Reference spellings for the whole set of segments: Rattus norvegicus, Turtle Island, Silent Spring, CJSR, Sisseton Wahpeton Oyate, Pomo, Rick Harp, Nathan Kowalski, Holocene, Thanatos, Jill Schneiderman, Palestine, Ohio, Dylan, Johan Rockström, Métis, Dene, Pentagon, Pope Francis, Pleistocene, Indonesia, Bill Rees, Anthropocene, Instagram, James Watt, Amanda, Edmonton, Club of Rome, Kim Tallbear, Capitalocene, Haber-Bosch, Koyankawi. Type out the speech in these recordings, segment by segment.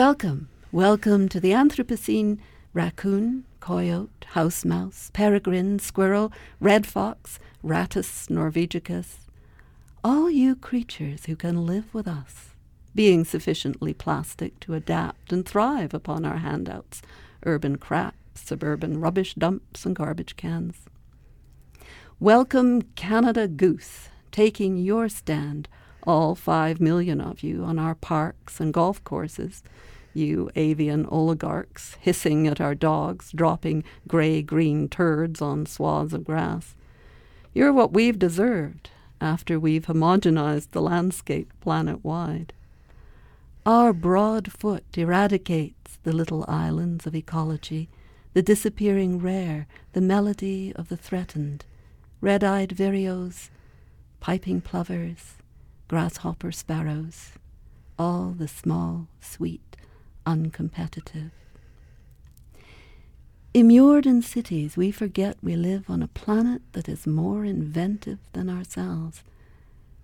Welcome to the Anthropocene raccoon, coyote, house mouse, peregrine, squirrel, red fox, Rattus norvegicus, all you creatures who can live with us, being sufficiently plastic to adapt and thrive upon our handouts, urban crap, suburban rubbish dumps and garbage cans. Welcome Canada Goose, taking your stand, all 5 million of you, on our parks and golf courses, you avian oligarchs hissing at our dogs, dropping grey-green turds on swaths of grass. You're what we've deserved after we've homogenized the landscape planet-wide. Our broad foot eradicates the little islands of ecology, the disappearing rare, the melody of the threatened, red-eyed vireos, piping plovers, grasshopper sparrows, all the small, sweet, uncompetitive. Immured in cities, we forget we live on a planet that is more inventive than ourselves.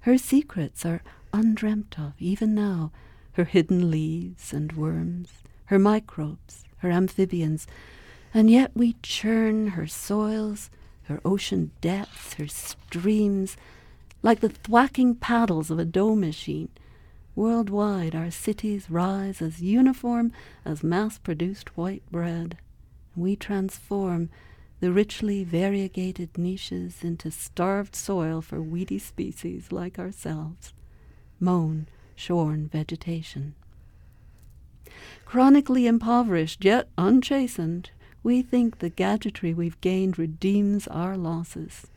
Her secrets are undreamt of, even now, her hidden leaves and worms, her microbes, her amphibians, and yet we churn her soils, her ocean depths, her streams, like the thwacking paddles of a dough machine. Worldwide, our cities rise as uniform as mass-produced white bread. We transform the richly variegated niches into starved soil for weedy species like ourselves, mown, shorn vegetation. Chronically impoverished, yet unchastened, we think the gadgetry we've gained redeems our losses.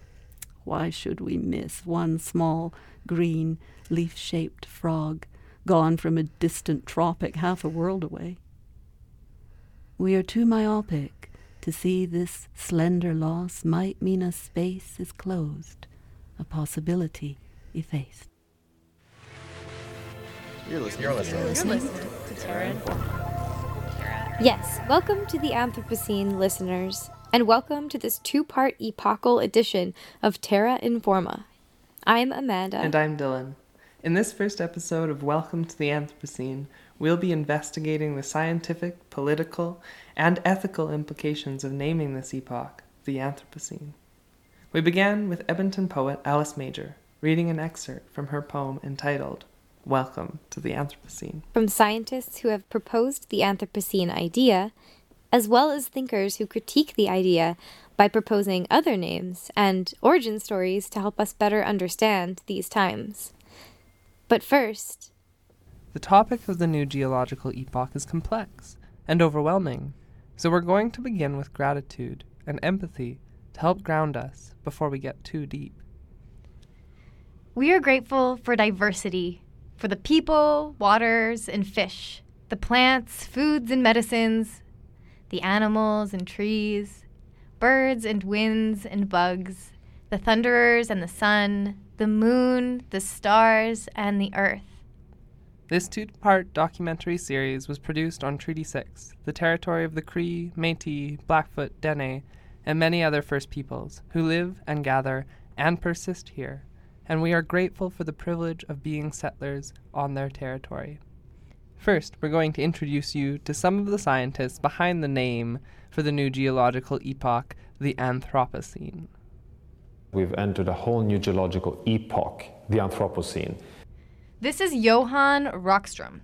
Why should we miss one small, green, leaf-shaped frog, gone from a distant tropic half a world away? We are too myopic to see this slender loss might mean a space is closed, a possibility effaced. You're listening to Terra Informa. Yes, welcome to the Anthropocene, listeners, and welcome to this two-part epochal edition of Terra Informa. I'm Amanda. And I'm Dylan. In this first episode of Welcome to the Anthropocene, we'll be investigating the scientific, political, and ethical implications of naming this epoch the Anthropocene. We began with Edmonton poet Alice Major reading an excerpt from her poem entitled Welcome to the Anthropocene, from scientists who have proposed the Anthropocene idea, as well as thinkers who critique the idea by proposing other names and origin stories to help us better understand these times. But first, the topic of the new geological epoch is complex and overwhelming, so we're going to begin with gratitude and empathy to help ground us before we get too deep. We are grateful for diversity, for the people, waters, and fish, the plants, foods, and medicines, the animals and trees, birds and winds and bugs, the thunderers and the sun, the moon, the stars, and the earth. This two-part documentary series was produced on Treaty 6, the territory of the Cree, Métis, Blackfoot, Dene, and many other First Peoples who live and gather and persist here, and we are grateful for the privilege of being settlers on their territory. First, we're going to introduce you to some of the scientists behind the name for the new geological epoch, the Anthropocene. We've entered a whole new geological epoch, the Anthropocene. This is Johan Rockström,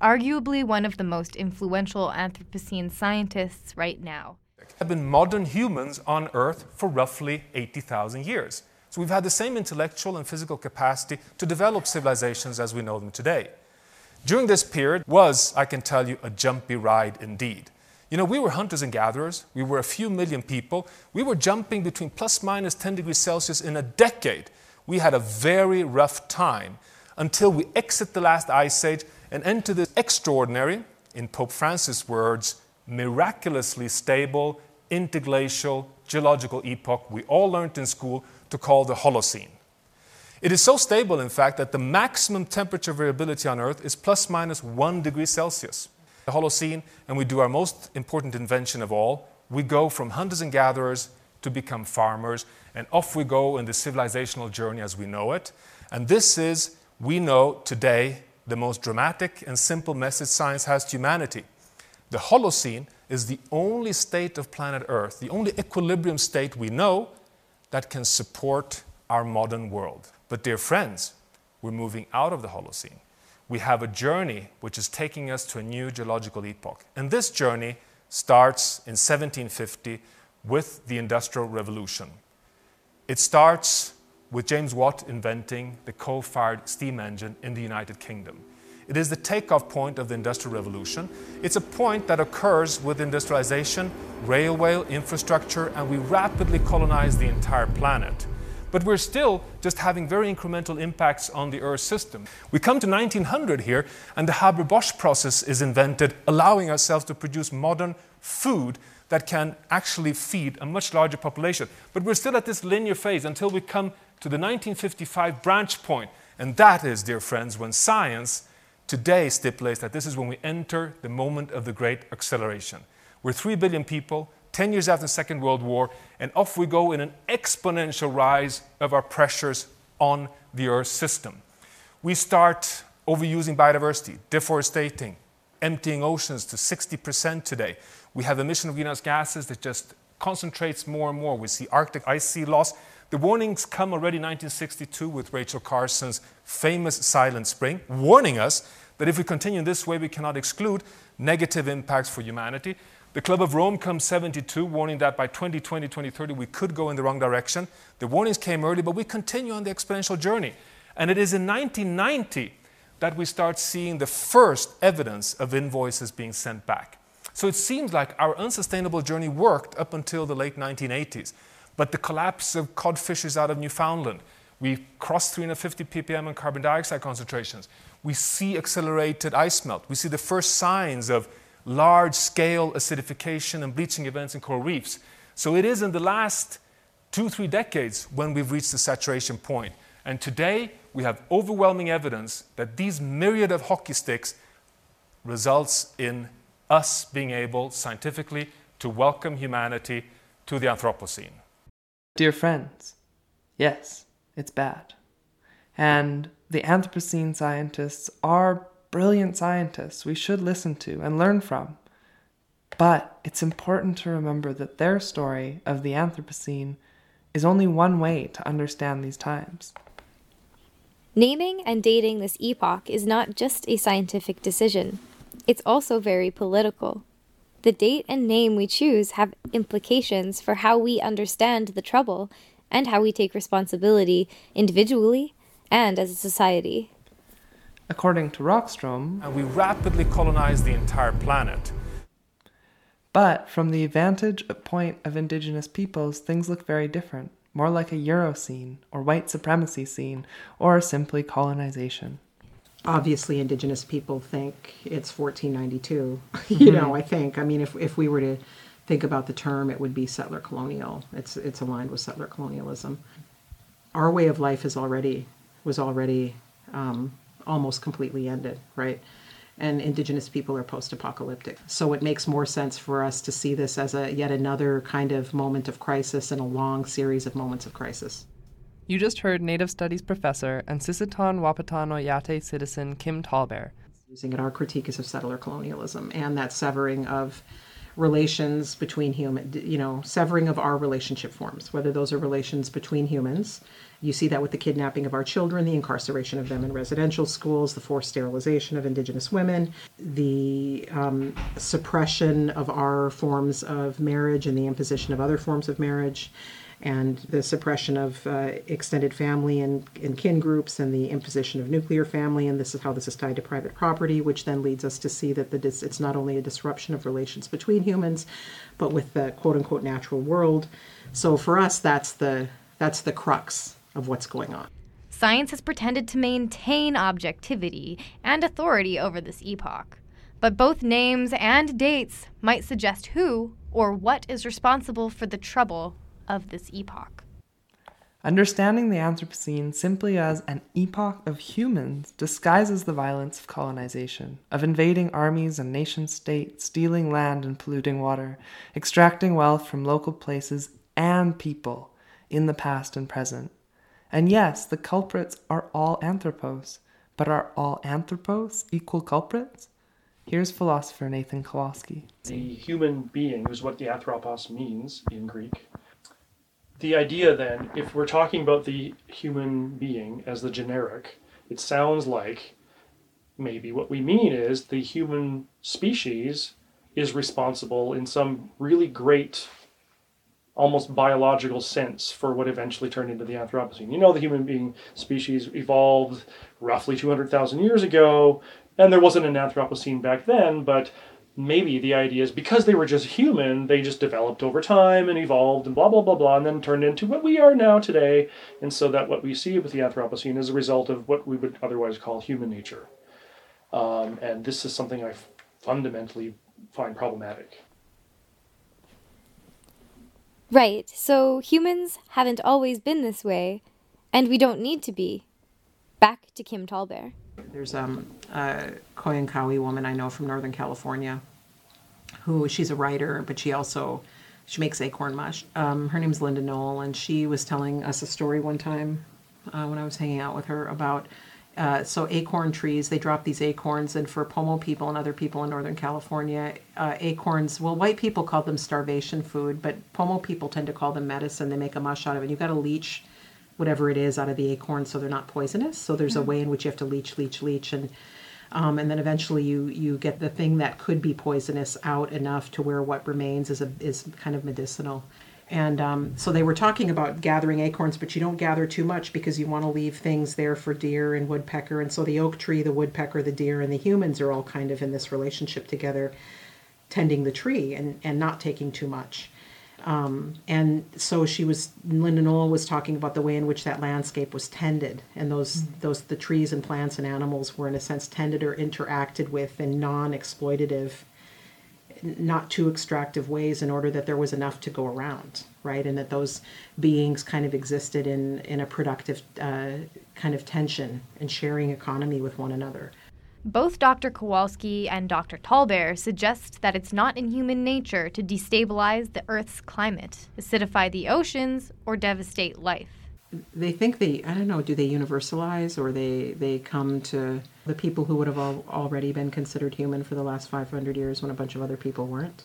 arguably one of the most influential Anthropocene scientists right now. Have been modern humans on Earth for roughly 80,000 years. So we've had the same intellectual and physical capacity to develop civilizations as we know them today. During this period was, I can tell you, a jumpy ride indeed. You know, we were hunters and gatherers, we were a few million people, we were jumping between plus minus 10 degrees Celsius in a decade. We had a very rough time until we exit the last ice age and enter this extraordinary, in Pope Francis' words, miraculously stable, interglacial, geological epoch we all learned in school to call the Holocene. It is so stable, in fact, that the maximum temperature variability on Earth is plus minus 1 degree Celsius. The Holocene, and we do our most important invention of all, we go from hunters and gatherers to become farmers, and off we go in the civilizational journey as we know it. And this is, we know today, the most dramatic and simple message science has to humanity. The Holocene is the only state of planet Earth, the only equilibrium state we know that can support our modern world. But dear friends, we're moving out of the Holocene. We have a journey which is taking us to a new geological epoch. And this journey starts in 1750 with the Industrial Revolution. It starts with James Watt inventing the coal-fired steam engine in the United Kingdom. It is the takeoff point of the Industrial Revolution. It's a point that occurs with industrialization, railway, infrastructure, and we rapidly colonize the entire planet. But we're still just having very incremental impacts on the Earth system. We come to 1900 here, and the Haber-Bosch process is invented, allowing ourselves to produce modern food that can actually feed a much larger population. But we're still at this linear phase until we come to the 1955 branch point. And that is, dear friends, when science today stipulates that this is when we enter the moment of the great acceleration. We're 3 billion people, 10 years after the Second World War, and off we go in an exponential rise of our pressures on the Earth system. We start overusing biodiversity, deforesting, emptying oceans to 60% today. We have emission of greenhouse gases that just concentrates more and more. We see Arctic ice sea loss. The warnings come already in 1962 with Rachel Carson's famous Silent Spring, warning us that if we continue this way, we cannot exclude negative impacts for humanity. The Club of Rome comes 1972, warning that by 2020, 2030, we could go in the wrong direction. The warnings came early, but we continue on the exponential journey. And it is in 1990 that we start seeing the first evidence of invoices being sent back. So it seems like our unsustainable journey worked up until the late 1980s. But the collapse of cod fisheries out of Newfoundland, we crossed 350 ppm in carbon dioxide concentrations. We see accelerated ice melt. We see the first signs of large-scale acidification and bleaching events in coral reefs. So it is in the last 2-3 decades when we've reached the saturation point. And today, we have overwhelming evidence that these myriad of hockey sticks results in us being able, scientifically, to welcome humanity to the Anthropocene. Dear friends, yes, it's bad. And the Anthropocene scientists are brilliant scientists we should listen to and learn from. But it's important to remember that their story of the Anthropocene is only one way to understand these times. Naming and dating this epoch is not just a scientific decision. It's also very political. The date and name we choose have implications for how we understand the trouble and how we take responsibility individually and as a society. According to Rockström, and we rapidly colonize the entire planet. But from the vantage point of indigenous peoples, things look very different, more like a Eurocene or white supremacy scene or simply colonization. Obviously, indigenous people think it's 1492. You know, I mean, if we were to think about the term, it would be settler colonial. It's aligned with settler colonialism. Our way of life was already. Almost completely ended, right? And indigenous people are post-apocalyptic. So it makes more sense for us to see this as yet another kind of moment of crisis in a long series of moments of crisis. You just heard Native Studies professor and Sisseton Wahpeton Oyate citizen Kim Tallbear. Using it, our critique is of settler colonialism and that severing of relations between human, severing of our relationship forms, whether those are relations between humans. You see that with the kidnapping of our children, the incarceration of them in residential schools, the forced sterilization of indigenous women, the suppression of our forms of marriage and the imposition of other forms of marriage, and the suppression of extended family and kin groups, and the imposition of nuclear family, and this is how this is tied to private property, which then leads us to see that it's not only a disruption of relations between humans, but with the quote-unquote natural world. So for us, that's the crux of what's going on. Science has pretended to maintain objectivity and authority over this epoch, but both names and dates might suggest who or what is responsible for the trouble of this epoch. Understanding the Anthropocene simply as an epoch of humans disguises the violence of colonization, of invading armies and nation-states, stealing land and polluting water, extracting wealth from local places and people in the past and present. And yes, the culprits are all Anthropos, But are all anthropos equal culprits? Here's philosopher Nathan Kowalski. The human being is what the anthropos means in Greek. The idea then, if we're talking about the human being as the generic, it sounds like maybe what we mean is the human species is responsible in some really great, almost biological sense for what eventually turned into the Anthropocene. You know, the human being species evolved roughly 200,000 years ago, and there wasn't an Anthropocene back then, but maybe the idea is because they were just human, they just developed over time and evolved and blah, blah, blah, blah, and then turned into what we are now today. And so that what we see with the Anthropocene is a result of what we would otherwise call human nature. And this is something I fundamentally find problematic. Right, so humans haven't always been this way, and we don't need to be. Back to Kim Tallbear. There's a Koyankawi woman I know from Northern California, who she's a writer, but she makes acorn mush. Her name's Linda Noel, and she was telling us a story one time when I was hanging out with her about so acorn trees. They drop these acorns, and for Pomo people and other people in Northern California, acorns, well, white people call them starvation food, but Pomo people tend to call them medicine. They make a mush out of it. You've got to leach whatever it is out of the acorn so they're not poisonous. So there's a way in which you have to leach, and then eventually you get the thing that could be poisonous out enough to where what remains is kind of medicinal. And so they were talking about gathering acorns, but you don't gather too much because you want to leave things there for deer and woodpecker. And so the oak tree, the woodpecker, the deer, and the humans are all kind of in this relationship together, tending the tree and not taking too much. And so Linda Noel was talking about the way in which that landscape was tended. And the trees and plants and animals were, in a sense, tended or interacted with in non-exploitative, not too extractive ways in order that there was enough to go around, right? And that those beings kind of existed in a productive kind of tension and sharing economy with one another. Both Dr. Kowalski and Dr. Tallbear suggest that it's not in human nature to destabilize the Earth's climate, acidify the oceans, or devastate life. They think do they universalize, or they come to the people who would have already been considered human for the last 500 years when a bunch of other people weren't?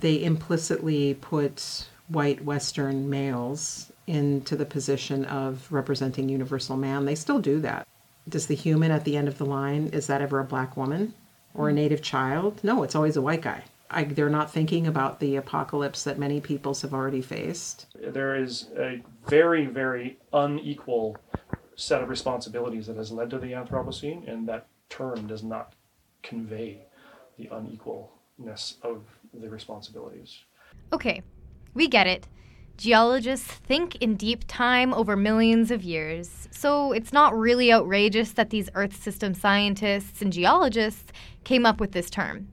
They implicitly put white Western males into the position of representing universal man. They still do that. Does the human at the end of the line, is that ever a black woman or a native child? No, it's always a white guy. They're not thinking about the apocalypse that many peoples have already faced. There is a very, very unequal set of responsibilities that has led to the Anthropocene, and that term does not convey the unequalness of the responsibilities. Okay, we get it. Geologists think in deep time over millions of years, so it's not really outrageous that these Earth system scientists and geologists came up with this term.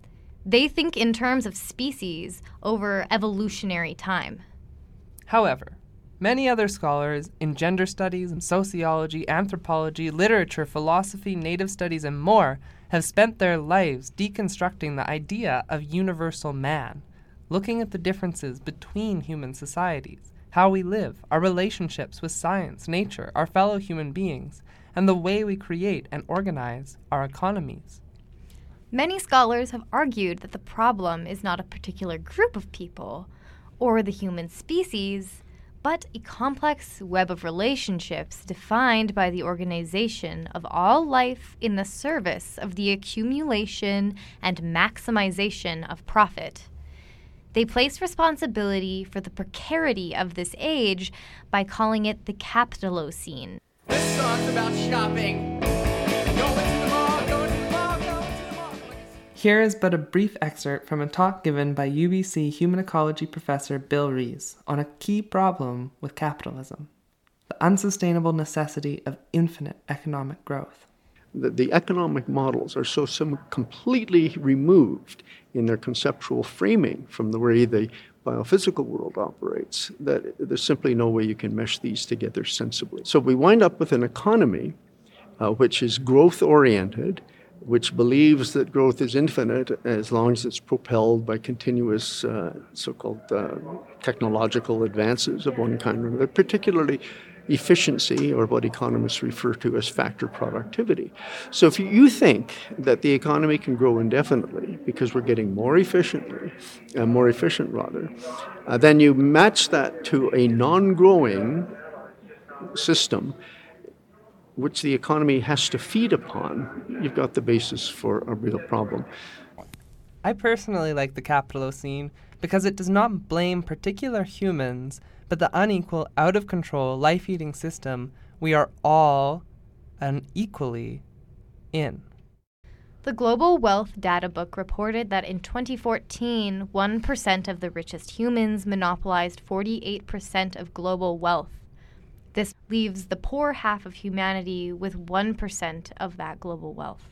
They think in terms of species over evolutionary time. However, many other scholars in gender studies, and sociology, anthropology, literature, philosophy, native studies, and more have spent their lives deconstructing the idea of universal man, looking at the differences between human societies, how we live, our relationships with science, nature, our fellow human beings, and the way we create and organize our economies. Many scholars have argued that the problem is not a particular group of people or the human species, but a complex web of relationships defined by the organization of all life in the service of the accumulation and maximization of profit. They place responsibility for the precarity of this age by calling it the Capitalocene. This song's about shopping. Here is but a brief excerpt from a talk given by UBC human ecology professor Bill Rees on a key problem with capitalism, the unsustainable necessity of infinite economic growth. The economic models are so completely removed in their conceptual framing from the way the biophysical world operates that there's simply no way you can mesh these together sensibly. So we wind up with an economy which is growth-oriented, which believes that growth is infinite as long as it's propelled by continuous so-called technological advances of one kind or another, particularly efficiency, or what economists refer to as factor productivity. So if you think that the economy can grow indefinitely because we're getting more efficient, then you match that to a non-growing system which the economy has to feed upon, you've got the basis for a real problem. I personally like the Capitalocene because it does not blame particular humans, but the unequal, out-of-control, life-eating system we are all unequally in. The Global Wealth Databook reported that in 2014, 1% of the richest humans monopolized 48% of global wealth. This leaves the poor half of humanity with 1% of that global wealth.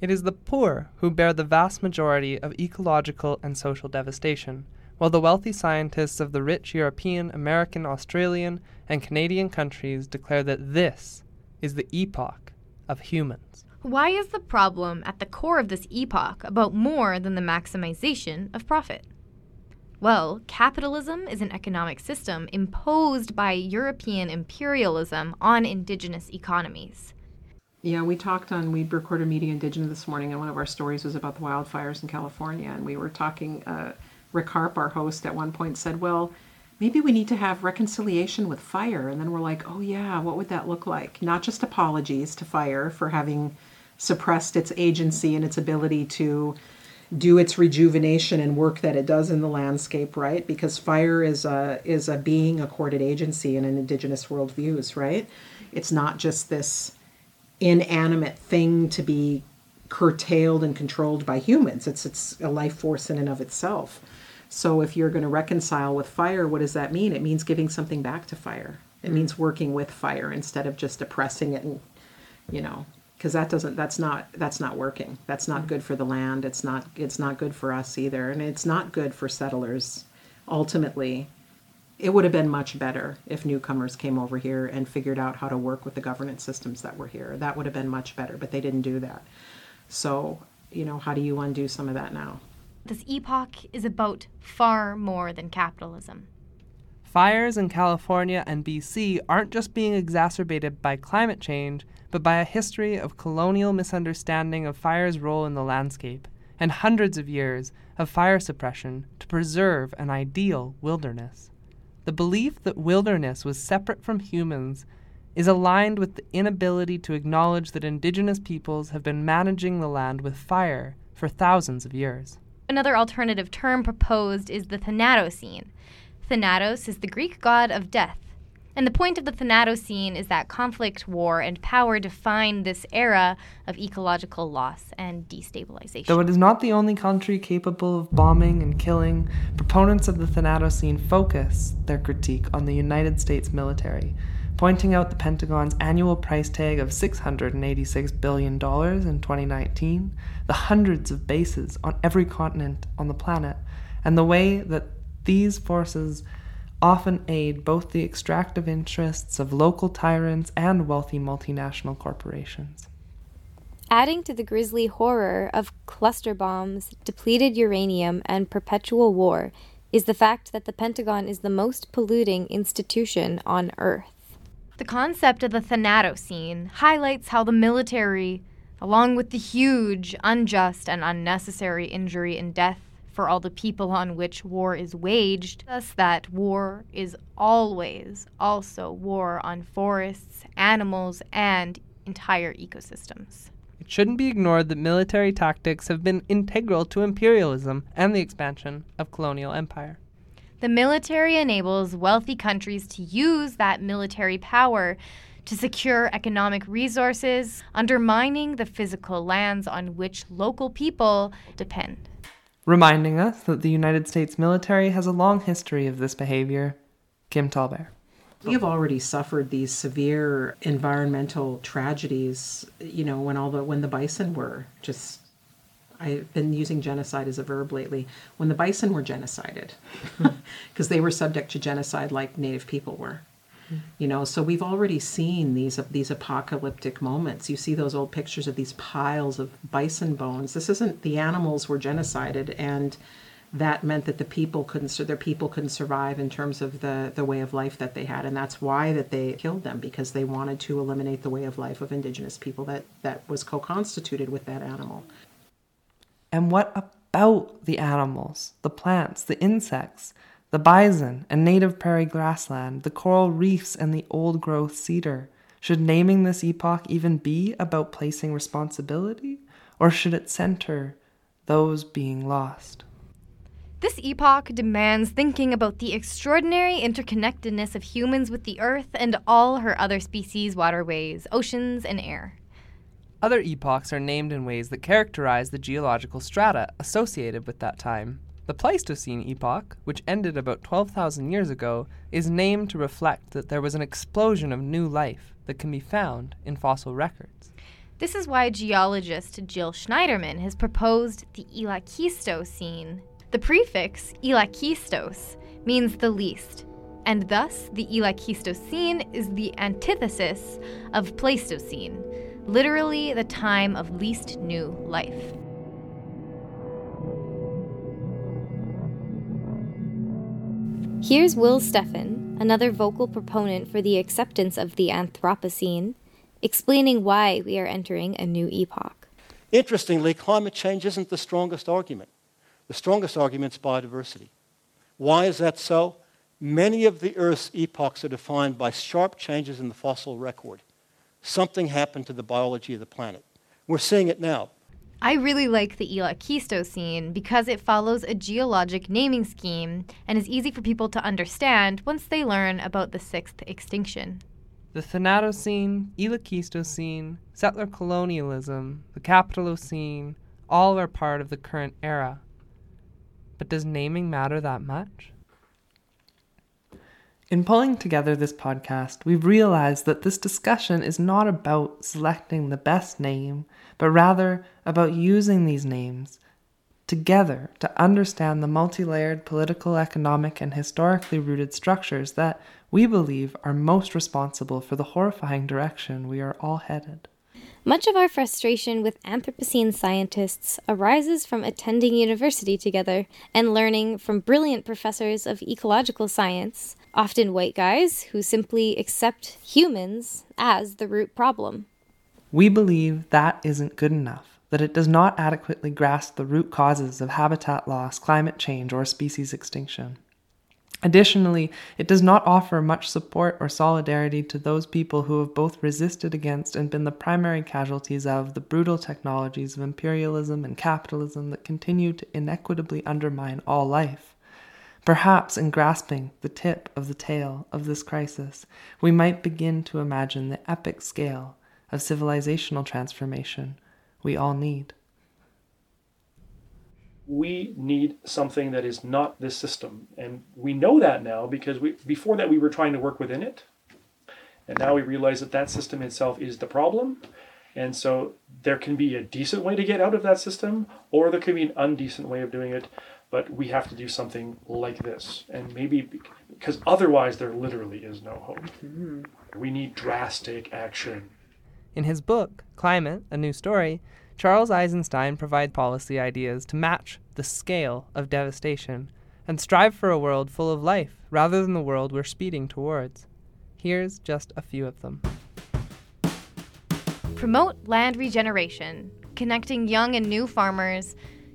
It is the poor who bear the vast majority of ecological and social devastation, while the wealthy scientists of the rich European, American, Australian, and Canadian countries declare that this is the epoch of humans. Why is the problem at the core of this epoch about more than the maximization of profit? Well, capitalism is an economic system imposed by European imperialism on indigenous economies. Yeah, we recorded Media Indigenous this morning, and one of our stories was about the wildfires in California, and we were talking, Rick Harp, our host, at one point said, well, maybe we need to have reconciliation with fire. And then we're like, oh yeah, what would that look like? Not just apologies to fire for having suppressed its agency and its ability to do its rejuvenation and work that it does in the landscape, right? Because fire is a being accorded agency in an indigenous worldviews, right? It's not just this inanimate thing to be curtailed and controlled by humans. It's a life force in and of itself. So if you're going to reconcile with fire, what does that mean? It means giving something back to fire. It means working with fire instead of just oppressing it, and because that's not working. That's not good for the land. It's not good for us either, and it's not good for settlers. Ultimately, it would have been much better if newcomers came over here and figured out how to work with the governance systems that were here. That would have been much better, but they didn't do that. So, how do you undo some of that now? This epoch is about far more than capitalism. Fires in California and BC aren't just being exacerbated by climate change, but by a history of colonial misunderstanding of fire's role in the landscape, and hundreds of years of fire suppression to preserve an ideal wilderness. The belief that wilderness was separate from humans is aligned with the inability to acknowledge that indigenous peoples have been managing the land with fire for thousands of years. Another alternative term proposed is the Thanatocene. Thanatos is the Greek god of death, and the point of the Thanatocene is that conflict, war, and power define this era of ecological loss and destabilization. Though it is not the only country capable of bombing and killing, proponents of the Thanatocene focus their critique on the United States military, pointing out the Pentagon's annual price tag of $686 billion in 2019, the hundreds of bases on every continent on the planet, and the way that these forces often aid both the extractive interests of local tyrants and wealthy multinational corporations. Adding to the grisly horror of cluster bombs, depleted uranium, and perpetual war is the fact that the Pentagon is the most polluting institution on Earth. The concept of the Thanatocene highlights how the military, along with the huge, unjust, and unnecessary injury and death for all the people on which war is waged, thus that war is always also war on forests, animals, and entire ecosystems. It shouldn't be ignored that military tactics have been integral to imperialism and the expansion of colonial empire. The military enables wealthy countries to use that military power to secure economic resources, undermining the physical lands on which local people depend. Reminding us that the United States military has a long history of this behavior. Kim Tallbear. We have already suffered these severe environmental tragedies, when the bison were just... I've been using genocide as a verb lately, when the bison were genocided, because they were subject to genocide like Native people were. So we've already seen these apocalyptic moments. You see those old pictures of these piles of bison bones. This isn't the animals were genocided and that meant that their people couldn't survive in terms of the way of life that they had. And that's why that they killed them, because they wanted to eliminate the way of life of indigenous people that was co-constituted with that animal. And what about the animals, the plants, the insects, the bison and native prairie grassland, the coral reefs and the old-growth cedar? Should naming this epoch even be about placing responsibility, or should it center those being lost? This epoch demands thinking about the extraordinary interconnectedness of humans with the earth and all her other species, waterways, oceans, and air. Other epochs are named in ways that characterize the geological strata associated with that time. The Pleistocene epoch, which ended about 12,000 years ago, is named to reflect that there was an explosion of new life that can be found in fossil records. This is why geologist Jill Schneiderman has proposed the Elachistocene. The prefix Elachistos means the least, and thus the Elachistocene is the antithesis of Pleistocene, literally the time of least new life. Here's Will Steffen, another vocal proponent for the acceptance of the Anthropocene, explaining why we are entering a new epoch. Interestingly, climate change isn't the strongest argument. The strongest argument is biodiversity. Why is that so? Many of the Earth's epochs are defined by sharp changes in the fossil record. Something happened to the biology of the planet. We're seeing it now. I really like the Elachistocene because it follows a geologic naming scheme and is easy for people to understand once they learn about the sixth extinction. The Thanatocene, Elachistocene, settler colonialism, the Capitalocene, all are part of the current era. But does naming matter that much? In pulling together this podcast, we've realized that this discussion is not about selecting the best name, but rather about using these names together to understand the multi-layered political, economic, and historically rooted structures that we believe are most responsible for the horrifying direction we are all headed. Much of our frustration with Anthropocene scientists arises from attending university together and learning from brilliant professors of ecological science, often white guys who simply accept humans as the root problem. We believe that isn't good enough, that it does not adequately grasp the root causes of habitat loss, climate change, or species extinction. Additionally, it does not offer much support or solidarity to those people who have both resisted against and been the primary casualties of the brutal technologies of imperialism and capitalism that continue to inequitably undermine all life. Perhaps in grasping the tip of the tail of this crisis, we might begin to imagine the epic scale of civilizational transformation we all need. We need something that is not this system. And we know that now because before that we were trying to work within it. And now we realize that that system itself is the problem. And so there can be a decent way to get out of that system, or there can be an indecent way of doing it. But we have to do something like this. And maybe because otherwise there literally is no hope. Mm-hmm. We need drastic action. In his book, Climate, A New Story, Charles Eisenstein provides policy ideas to match the scale of devastation and strive for a world full of life rather than the world we're speeding towards. Here's just a few of them. Promote land regeneration, connecting young and new farmers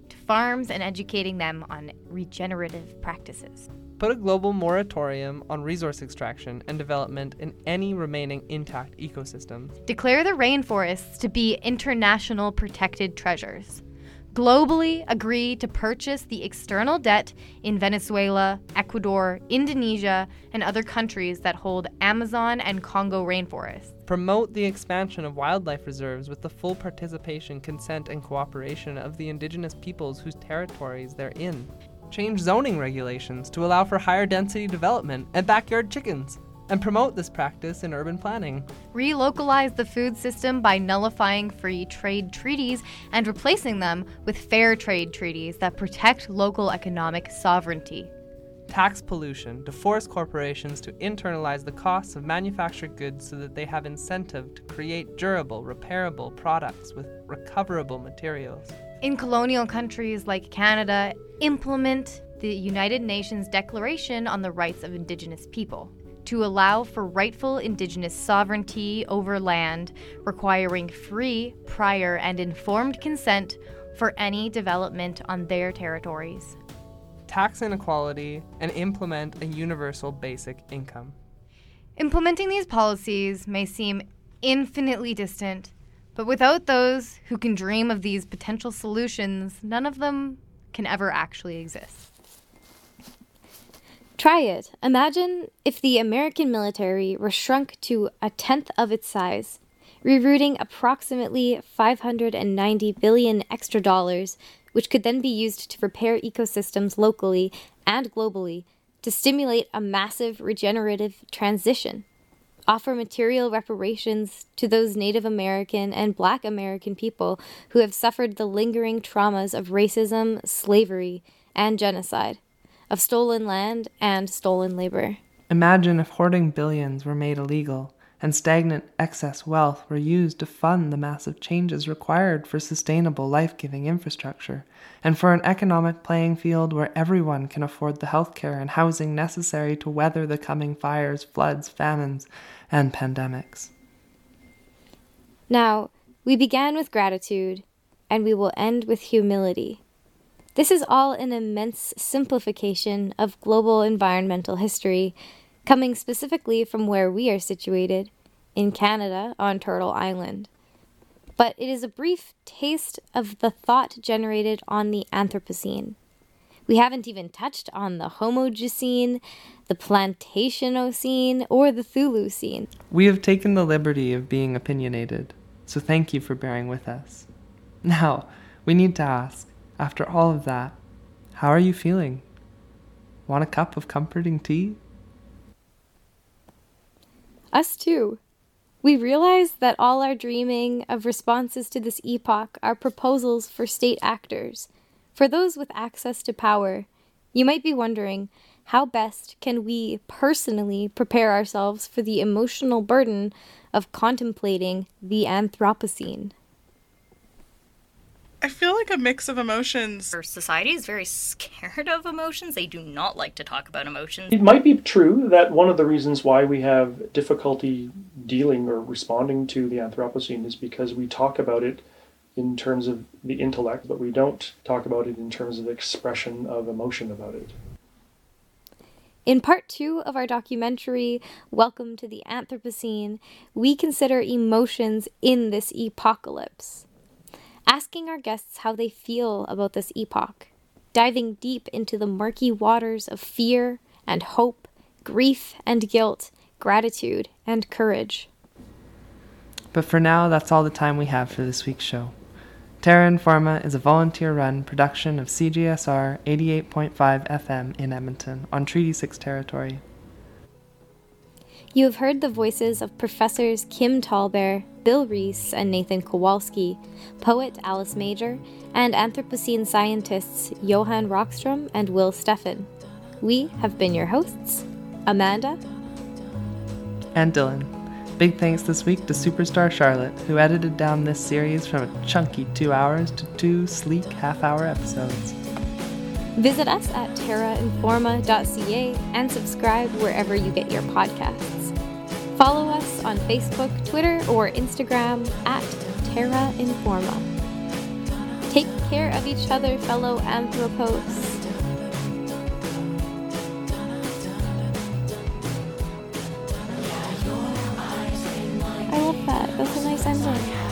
to farms and educating them on regenerative practices. Put a global moratorium on resource extraction and development in any remaining intact ecosystems. Declare the rainforests to be international protected treasures. Globally agree to purchase the external debt in Venezuela, Ecuador, Indonesia, and other countries that hold Amazon and Congo rainforests. Promote the expansion of wildlife reserves with the full participation, consent, and cooperation of the indigenous peoples whose territories they're in. Change zoning regulations to allow for higher density development and backyard chickens, and promote this practice in urban planning. Relocalize the food system by nullifying free trade treaties and replacing them with fair trade treaties that protect local economic sovereignty. Tax pollution to force corporations to internalize the costs of manufactured goods so that they have incentive to create durable, repairable products with recoverable materials. in colonial countries like Canada implement the United Nations Declaration on the Rights of Indigenous People to allow for rightful Indigenous sovereignty over land, requiring free, prior, and informed consent for any development on their territories. Tax inequality and implement a universal basic income. Implementing these policies may seem infinitely distant, but without those who can dream of these potential solutions, none of them can ever actually exist. Try it. Imagine if the American military were shrunk to 1/10 of its size, rerouting approximately $590 billion extra dollars, which could then be used to repair ecosystems locally and globally to stimulate a massive regenerative transition, offer material reparations to those Native American and Black American people who have suffered the lingering traumas of racism, slavery, and genocide, of stolen land and stolen labor. Imagine if hoarding billions were made illegal and stagnant excess wealth were used to fund the massive changes required for sustainable life-giving infrastructure and for an economic playing field where everyone can afford the healthcare and housing necessary to weather the coming fires, floods, famines, and pandemics. Now, we began with gratitude, and we will end with humility. This is all an immense simplification of global environmental history, coming specifically from where we are situated, in Canada on Turtle Island. But it is a brief taste of the thought generated on the Anthropocene. We haven't even touched on the Homogene, the Plantationocene, or the Thulucene. We have taken the liberty of being opinionated, so thank you for bearing with us. Now, we need to ask, after all of that, how are you feeling? Want a cup of comforting tea? Us too. We realize that all our dreaming of responses to this epoch are proposals for state actors, for those with access to power. You might be wondering, how best can we personally prepare ourselves for the emotional burden of contemplating the Anthropocene? I feel like a mix of emotions. Our society is very scared of emotions. They do not like to talk about emotions. It might be true that one of the reasons why we have difficulty dealing or responding to the Anthropocene is because we talk about it in terms of the intellect, but we don't talk about it in terms of expression of emotion about it. In part 2 of our documentary, Welcome to the Anthropocene, we consider emotions in this epocalypse, asking our guests how they feel about this epoch, diving deep into the murky waters of fear and hope, grief and guilt, gratitude and courage. But for now, that's all the time we have for this week's show. Terra Informa is a volunteer-run production of CJSR 88.5 FM in Edmonton on Treaty 6 territory. You have heard the voices of Professors Kim Tallbear, Bill Rees, and Nathan Kowalski, poet Alice Major, and Anthropocene scientists Johan Rockström and Will Steffen. We have been your hosts, Amanda and Dylan. Big thanks this week to Superstar Charlotte, who edited down this series from a chunky 2 hours to 2 sleek half-hour episodes. Visit us at terrainforma.ca and subscribe wherever you get your podcasts. Follow us on Facebook, Twitter, or Instagram at Terra Informa. Take care of each other, fellow Anthropos. I love that. That's a nice ending.